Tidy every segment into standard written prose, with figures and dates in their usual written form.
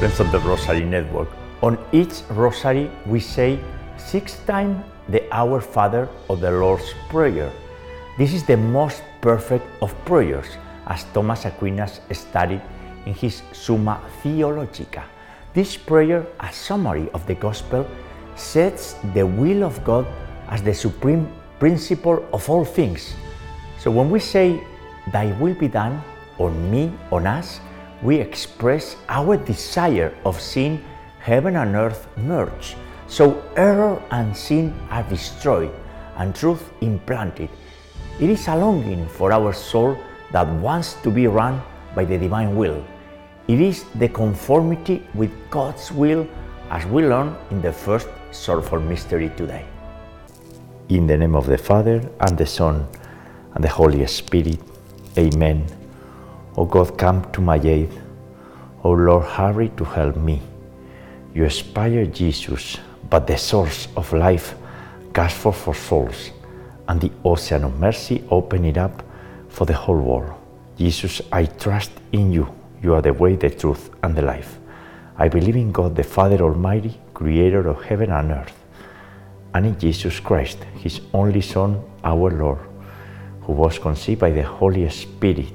Friends of the Rosary Network. On each Rosary, we say 6 times the Our Father or the Lord's Prayer. This is the most perfect of prayers, as Thomas Aquinas studied in his Summa Theologica. This prayer, a summary of the Gospel, sets the will of God as the supreme principle of all things. So when we say, "Thy will be done," on me, on us, we express our desire of seeing heaven and earth merge, so error and sin are destroyed and truth implanted. It is a longing for our soul that wants to be run by the divine will. It is the conformity with God's will, as we learn in the first Sorrowful Mystery today. In the name of the Father, and the Son, and the Holy Spirit. Amen. O God, come to my aid. O Lord, hurry to help me. You inspire Jesus, but the source of life, cast forth for souls, and the ocean of mercy, open it up for the whole world. Jesus, I trust in you. You are the way, the truth, and the life. I believe in God, the Father Almighty, creator of heaven and earth, and in Jesus Christ, his only Son, our Lord, who was conceived by the Holy Spirit,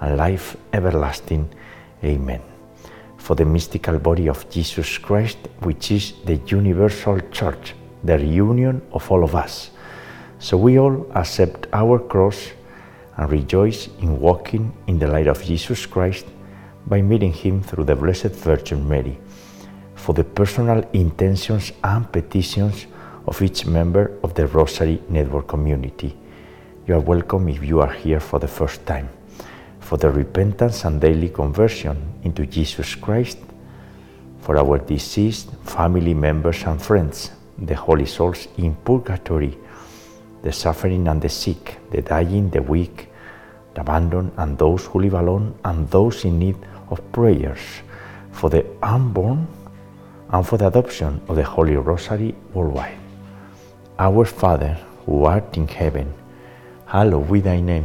and life everlasting. Amen. For the mystical body of Jesus Christ, which is the universal church, the reunion of all of us. So we all accept our cross and rejoice in walking in the light of Jesus Christ by meeting him through the Blessed Virgin Mary. For the personal intentions and petitions of each member of the Rosary Network community. You are welcome if you are here for the first time. For the repentance and daily conversion into Jesus Christ, for our deceased family members and friends, the holy souls in purgatory, the suffering and the sick, the dying, the weak, the abandoned, and those who live alone, and those in need of prayers, for the unborn, and for the adoption of the Holy Rosary worldwide. Our Father, who art in heaven, hallowed be thy name.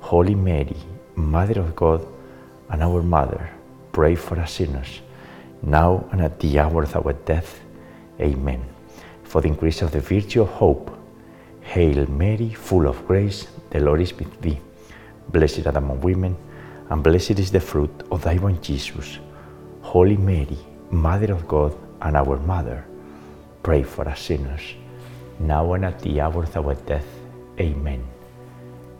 Holy Mary, Mother of God, and our Mother, pray for us sinners, now and at the hour of our death. Amen. For the increase of the virtue of hope. Hail Mary, full of grace, the Lord is with thee. Blessed art among women, and blessed is the fruit of thy womb, Jesus. Holy Mary, Mother of God, and our Mother, pray for us sinners, now and at the hour of our death. Amen.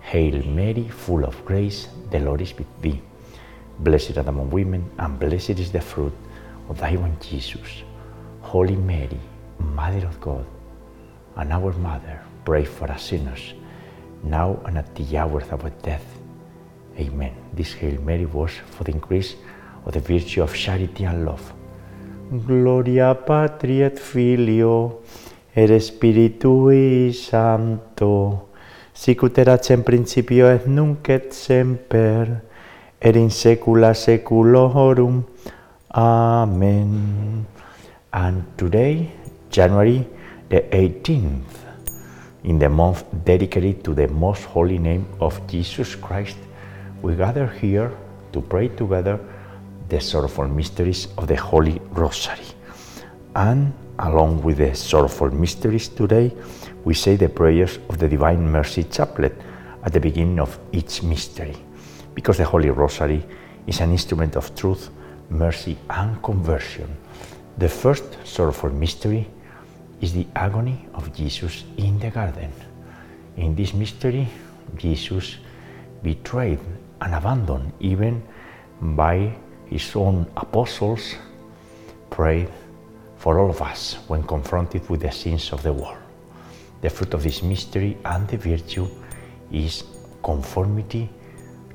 Hail Mary, full of grace, the Lord is with thee. Blessed art among women, and blessed is the fruit of thy womb, Jesus. Holy Mary, Mother of God, and our Mother, pray for us sinners, now and at the hour of our death. Amen. This Hail Mary was for the increase of the virtue of charity and love. Gloria Patri et Filio et Spiritui Sancto, sic ut erat in principio et nunc et semper et in saecula saeculorum. Amen. And today, January the 18th, in the month dedicated to the most holy name of Jesus Christ, we gather here to pray together the Sorrowful Mysteries of the Holy Rosary. And along with the Sorrowful Mysteries today, we say the prayers of the Divine Mercy Chaplet at the beginning of each mystery, because the Holy Rosary is an instrument of truth mercy and conversion, the first sorrowful mystery is the agony of Jesus in the garden. In this mystery, Jesus betrayed and abandoned even by his own apostles, prayed for all of us when confronted with the sins of the world. The fruit of this mystery and the virtue is conformity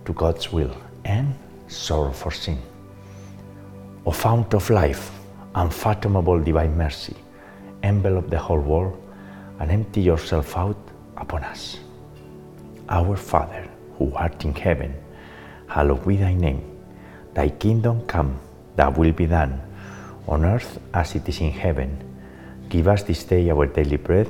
to God's will and sorrow for sin. O fount of life, unfathomable divine mercy, envelop the whole world and empty yourself out upon us. Our Father, who art in heaven, hallowed be thy name. Thy kingdom come, thy will be done, on earth as it is in heaven. Give us this day our daily bread,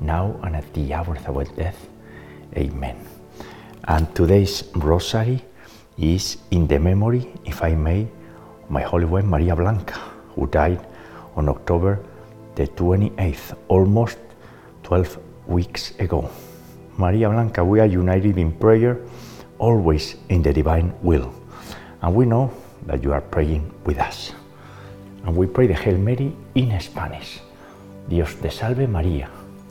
now and at the hour of our death. Amen. And today's rosary is in the memory, if I may, of my holy wife Maria Blanca, who died on October the 28th, almost 12 weeks ago. Maria Blanca, we are united in prayer, always in the divine will. And we know that you are praying with us. And we pray the Hail Mary in Spanish. Dios te salve María,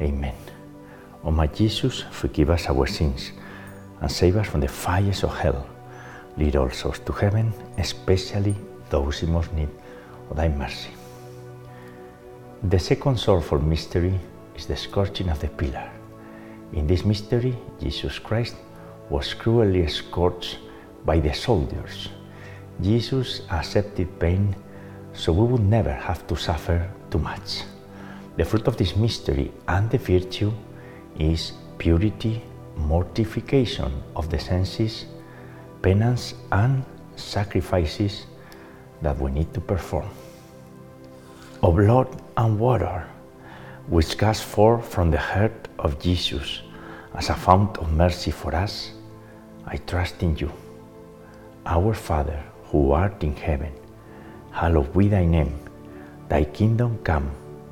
Amen. O my Jesus, forgive us our sins, and save us from the fires of hell. Lead all souls to heaven, especially those in most need of thy mercy. The second sorrowful mystery is the scourging of the pillar. In this mystery, Jesus Christ was cruelly scourged by the soldiers. Jesus accepted pain, so we would never have to suffer too much. The fruit of this mystery and the virtue is purity, mortification of the senses, penance and sacrifices that we need to perform. of blood and water, which gush forth from the heart of Jesus as a fount of mercy for us, I trust in you. Our Father, who art in heaven, hallowed be thy name. Thy kingdom come,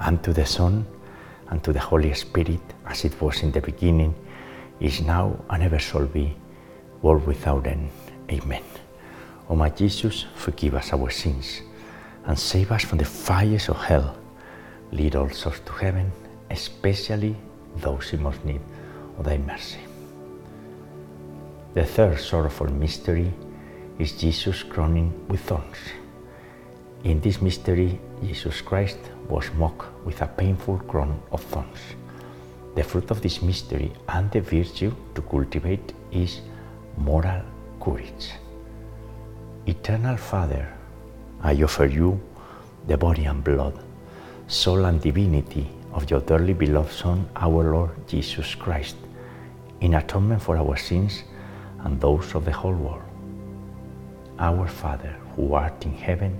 and to the Son, and to the Holy Spirit, as it was in the beginning, is now, and ever shall be, world without end. Amen. O my Jesus, forgive us our sins, and save us from the fires of hell. Lead all souls to heaven, especially those in most need of thy mercy. The third sorrowful mystery is Jesus crowning with thorns. In this mystery, Jesus Christ was mocked with a painful crown of thorns. The fruit of this mystery and the virtue to cultivate is moral courage. Eternal Father, I offer you the body and blood, soul and divinity of your dearly beloved Son, our Lord Jesus Christ, in atonement for our sins and those of the whole world. Our Father, who art in heaven,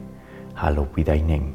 hallowed be thy name.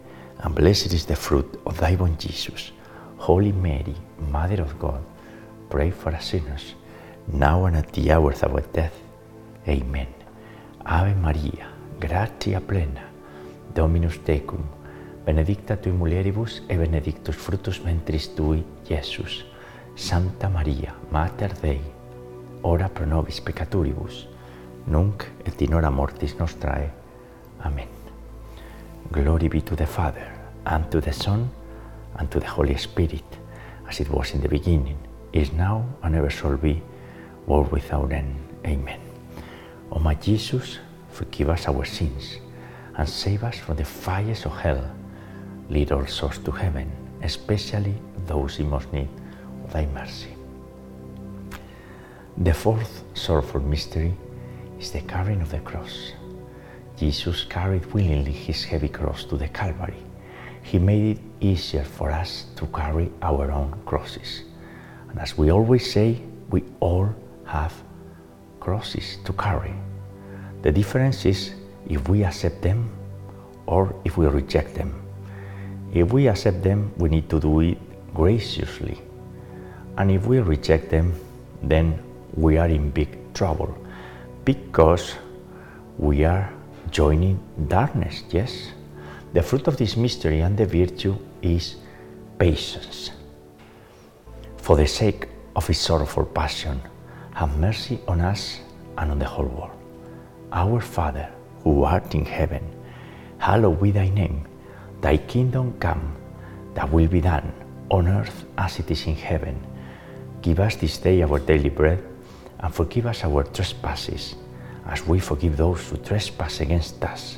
and blessed is the fruit of thy womb, Jesus. Holy Mary, Mother of God, pray for us sinners, now and at the hour of our death. Amen. Ave Maria, gratia plena, Dominus tecum, benedicta tui mulieribus et benedictus fructus ventris tui, Iesus. Santa Maria, Mater Dei, ora pro nobis peccatoribus, nunc et in hora mortis nostrae. Amen. Glory be to the Father, and to the Son, and to the Holy Spirit, as it was in the beginning, is now, and ever shall be, world without end. Amen. O my Jesus, forgive us our sins, and save us from the fires of hell. Lead all souls to heaven, especially those in most need of thy mercy. The fourth sorrowful mystery is the carrying of the cross. Jesus carried willingly his heavy cross to the Calvary. He made it easier for us to carry our own crosses. And as we always say, we all have crosses to carry. The difference is if we accept them or if we reject them. If we accept them, we need to do it graciously. And if we reject them, then we are in big trouble because we are joining darkness, yes? The fruit of this mystery and the virtue is patience. For the sake of his sorrowful passion, have mercy on us and on the whole world. Our Father, who art in heaven, hallowed be thy name. Thy kingdom come, thy will be done, on earth as it is in heaven. Give us this day our daily bread, and forgive us our trespasses, as we forgive those who trespass against us.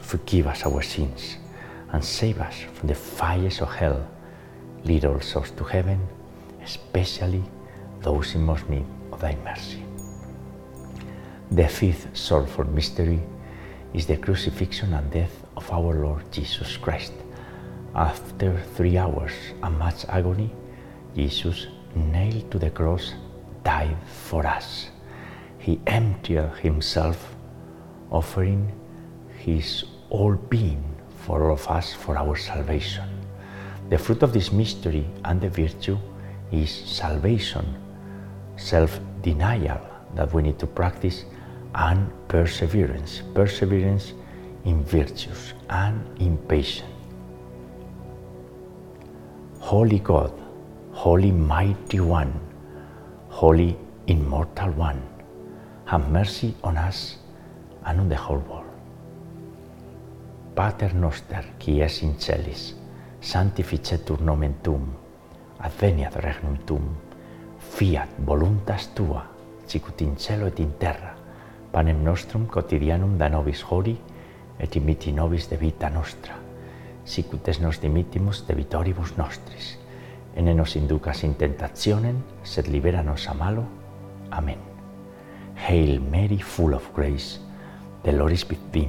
forgive us our sins, and save us from the fires of hell. Lead all souls to heaven, especially those in most need of thy mercy. The fifth sorrowful mystery is the crucifixion and death of our Lord Jesus Christ. After 3 hours and much agony, Jesus, nailed to the cross, died for us. He emptied himself, offering his all being for all of us for our salvation. The fruit of this mystery and the virtue is salvation, self-denial that we need to practice, and perseverance, perseverance in virtues and in patience. Holy God, Holy Mighty One, Holy Immortal One, have mercy on us and on the whole world. Pater noster, qui es in celis, sanctificetur nomen tuum, adveniat regnum tuum, fiat voluntas tua, sicut in cielo et in terra, panem nostrum quotidianum da nobis hodie, et dimitti nobis debita nostra, sicut es nos dimittimus debitoribus nostris, et ne nos inducas in tentationem, sed libera nos a malo. Amen. Hail Mary, full of grace, the Lord is with thee.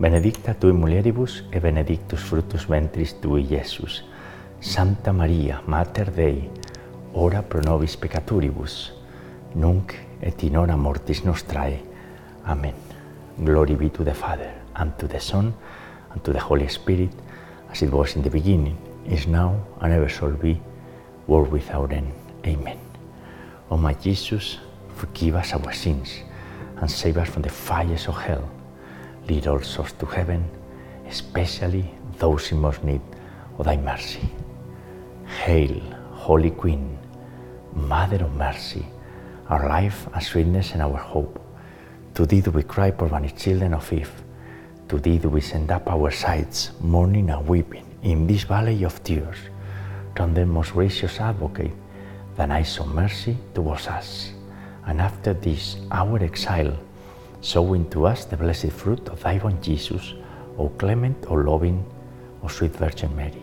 benedicta tu in mulieribus, e benedictus fructus ventris tui, Iesus. Santa Maria, Mater Dei, ora pro nobis peccatoribus, nunc et in hora mortis nostrae. Amen. Glory be to the Father, and to the Son, and to the Holy Spirit, as it was in the beginning, is now, and ever shall be, world without end. Amen. O my Jesus, forgive us our sins, and save us from the fires of hell. Lead all souls to heaven, especially those in most need of thy mercy. Hail, Holy Queen, Mother of Mercy, our life, our sweetness, and our hope. To thee do we cry, poor banished children of Eve. To thee do we send up our sighs, mourning and weeping, in this valley of tears. Turn then, most gracious Advocate, thine eyes of mercy towards us, and after this our exile, sow into us the blessed fruit of thy womb, Jesus, O clement, O loving, O sweet Virgin Mary.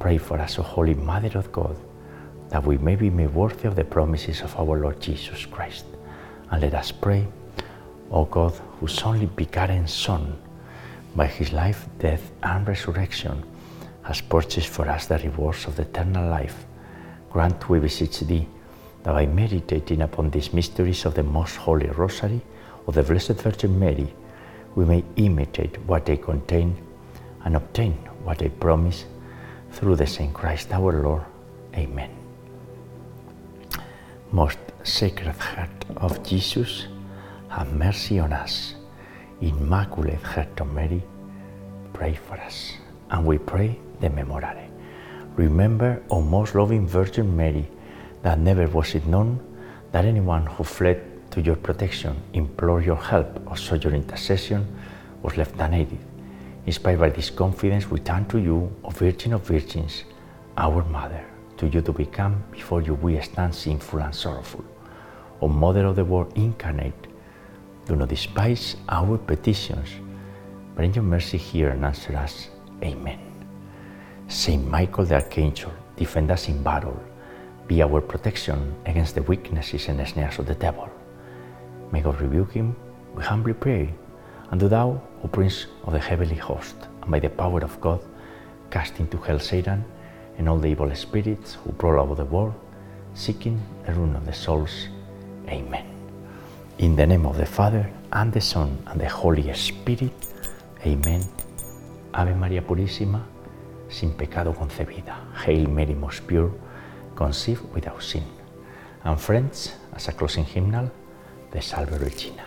Pray for us, O Holy Mother of God, that we may be made worthy of the promises of our Lord Jesus Christ. And let us pray, O God, whose only begotten Son, by his life, death, and resurrection, has purchased for us the rewards of the eternal life. Grant, we beseech thee, that by meditating upon these mysteries of the Most Holy Rosary of the Blessed Virgin Mary, we may imitate what they contain and obtain what they promise, through the same Christ our Lord. Amen. Most Sacred Heart of Jesus, have mercy on us. Immaculate Heart of Mary, pray for us. And we pray the Memorare. Remember, O most loving Virgin Mary, that never was it known that anyone who fled to your protection, implored your help, or sought your intercession, was left unaided. Inspired by this confidence, we turn to you, O Virgin of Virgins, our Mother. To you do we come, before you we stand sinful and sorrowful. O Mother of the Word incarnate, do not despise our petitions, but in your mercy hear and answer us. Amen. Saint Michael the Archangel, defend us in battle. Be our protection against the weaknesses and snares of the devil. May God rebuke him, we humbly pray. And do thou, O Prince of the heavenly host, and by the power of God, cast into hell Satan and all the evil spirits who prowl over the world, seeking the ruin of the souls. Amen. In the name of the Father, and the Son, and the Holy Spirit. Amen. Ave Maria Purísima, sin pecado concebida. Hail Mary, most pure, conceived without sin. And friends, as a closing hymnal, the Salve Regina.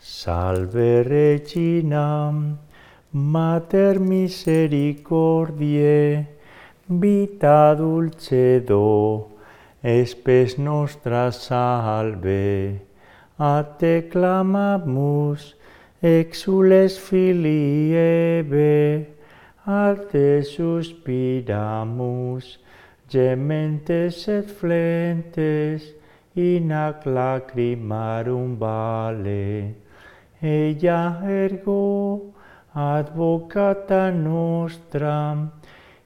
Salve Regina, Mater misericordiae, vita dulcedo, spes nostra salve. A te clamamus, exules filii ebe, a te suspiramus, gementes et flentes, in ac lacrimarum vale. Ella ergo advocata nostra,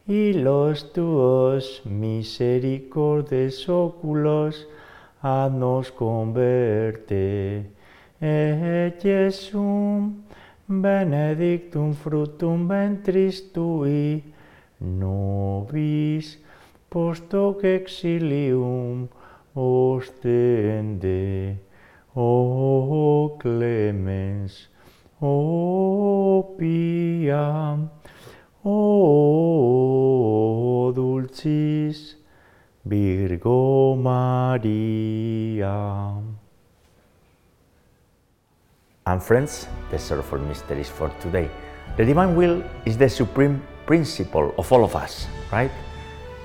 y los tuos misericordes oculos a nos converte. Et Iesum benedictum fructum ventris tui, nobis post hoc exilium ostende. O clemens, o pia, o dulcis Virgo Maria. And friends, the Sorrowful Mysteries for today. The divine will is the supreme principle of all of us, right?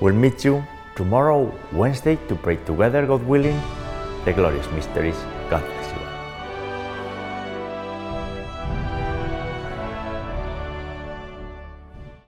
We'll meet you tomorrow, Wednesday, to pray together, God willing, the glorious mysteries